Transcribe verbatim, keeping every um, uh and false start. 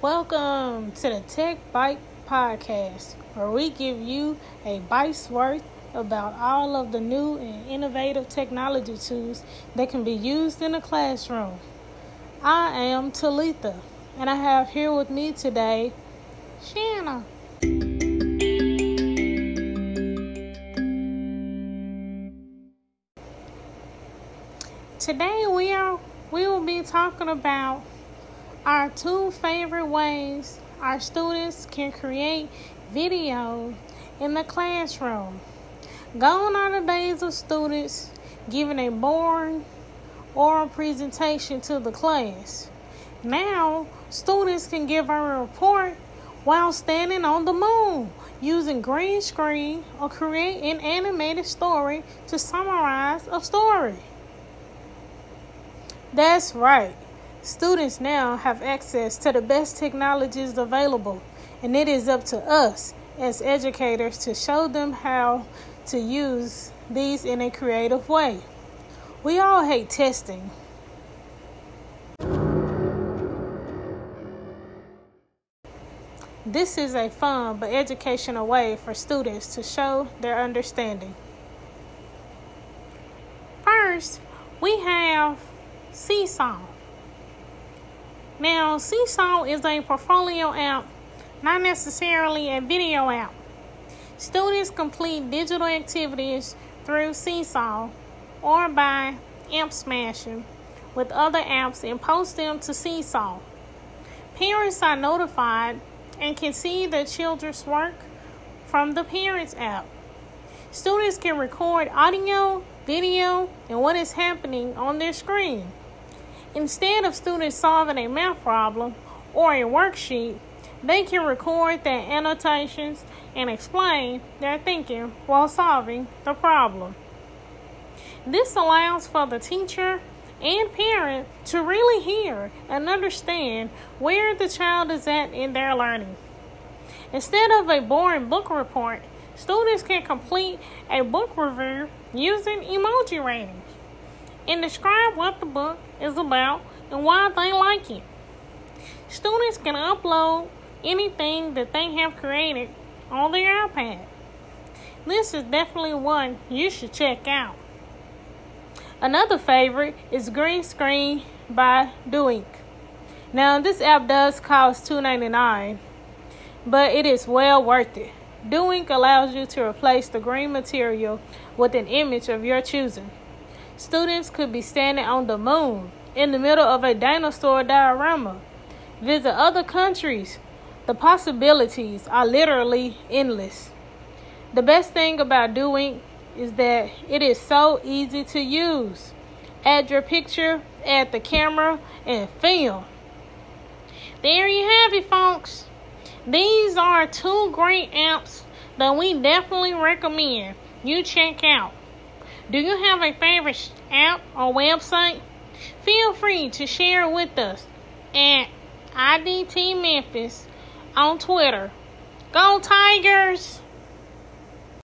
Welcome to the Tech Byte Podcast, where we give you a bite's worth about all of the new and innovative technology tools that can be used in a classroom. I am Talitha, and I have here with me today, Shanna. Today we are we will be talking about our two favorite ways our students can create videos in the classroom. Gone are the days of students giving a boring oral presentation to the class. Now, students can give a report while standing on the moon using green screen or create an animated story to summarize a story. That's right. Students now have access to the best technologies available, and it is up to us as educators to show them how to use these in a creative way. We all hate testing. This is a fun but educational way for students to show their understanding. First, we have Seesaw. Now, Seesaw is a portfolio app, not necessarily a video app. Students complete digital activities through Seesaw or by amp smashing with other apps and post them to Seesaw. Parents are notified and can see their children's work from the Parents app. Students can record audio, video, and what is happening on their screen. Instead of students solving a math problem or a worksheet, they can record their annotations and explain their thinking while solving the problem. This allows for the teacher and parent to really hear and understand where the child is at in their learning. Instead of a boring book report, students can complete a book review using emoji ratings and describe what the book is about and why they like it. Students can upload anything that they have created on their iPad. This is definitely one you should check out. Another favorite is Green Screen by Do Ink. Now, this app does cost two dollars and ninety-nine cents, but it is well worth it. Do Ink allows you to replace the green material with an image of your choosing. Students could be standing on the moon in the middle of a dinosaur diorama. Visit other countries. The possibilities are literally endless. The best thing about Do Ink is that it is so easy to use. Add your picture, add the camera, and film. There you have it, folks. These are two great apps that we definitely recommend you check out. Do you have a favorite app or website? Feel free to share it with us at I D T Memphis on Twitter. Go Tigers!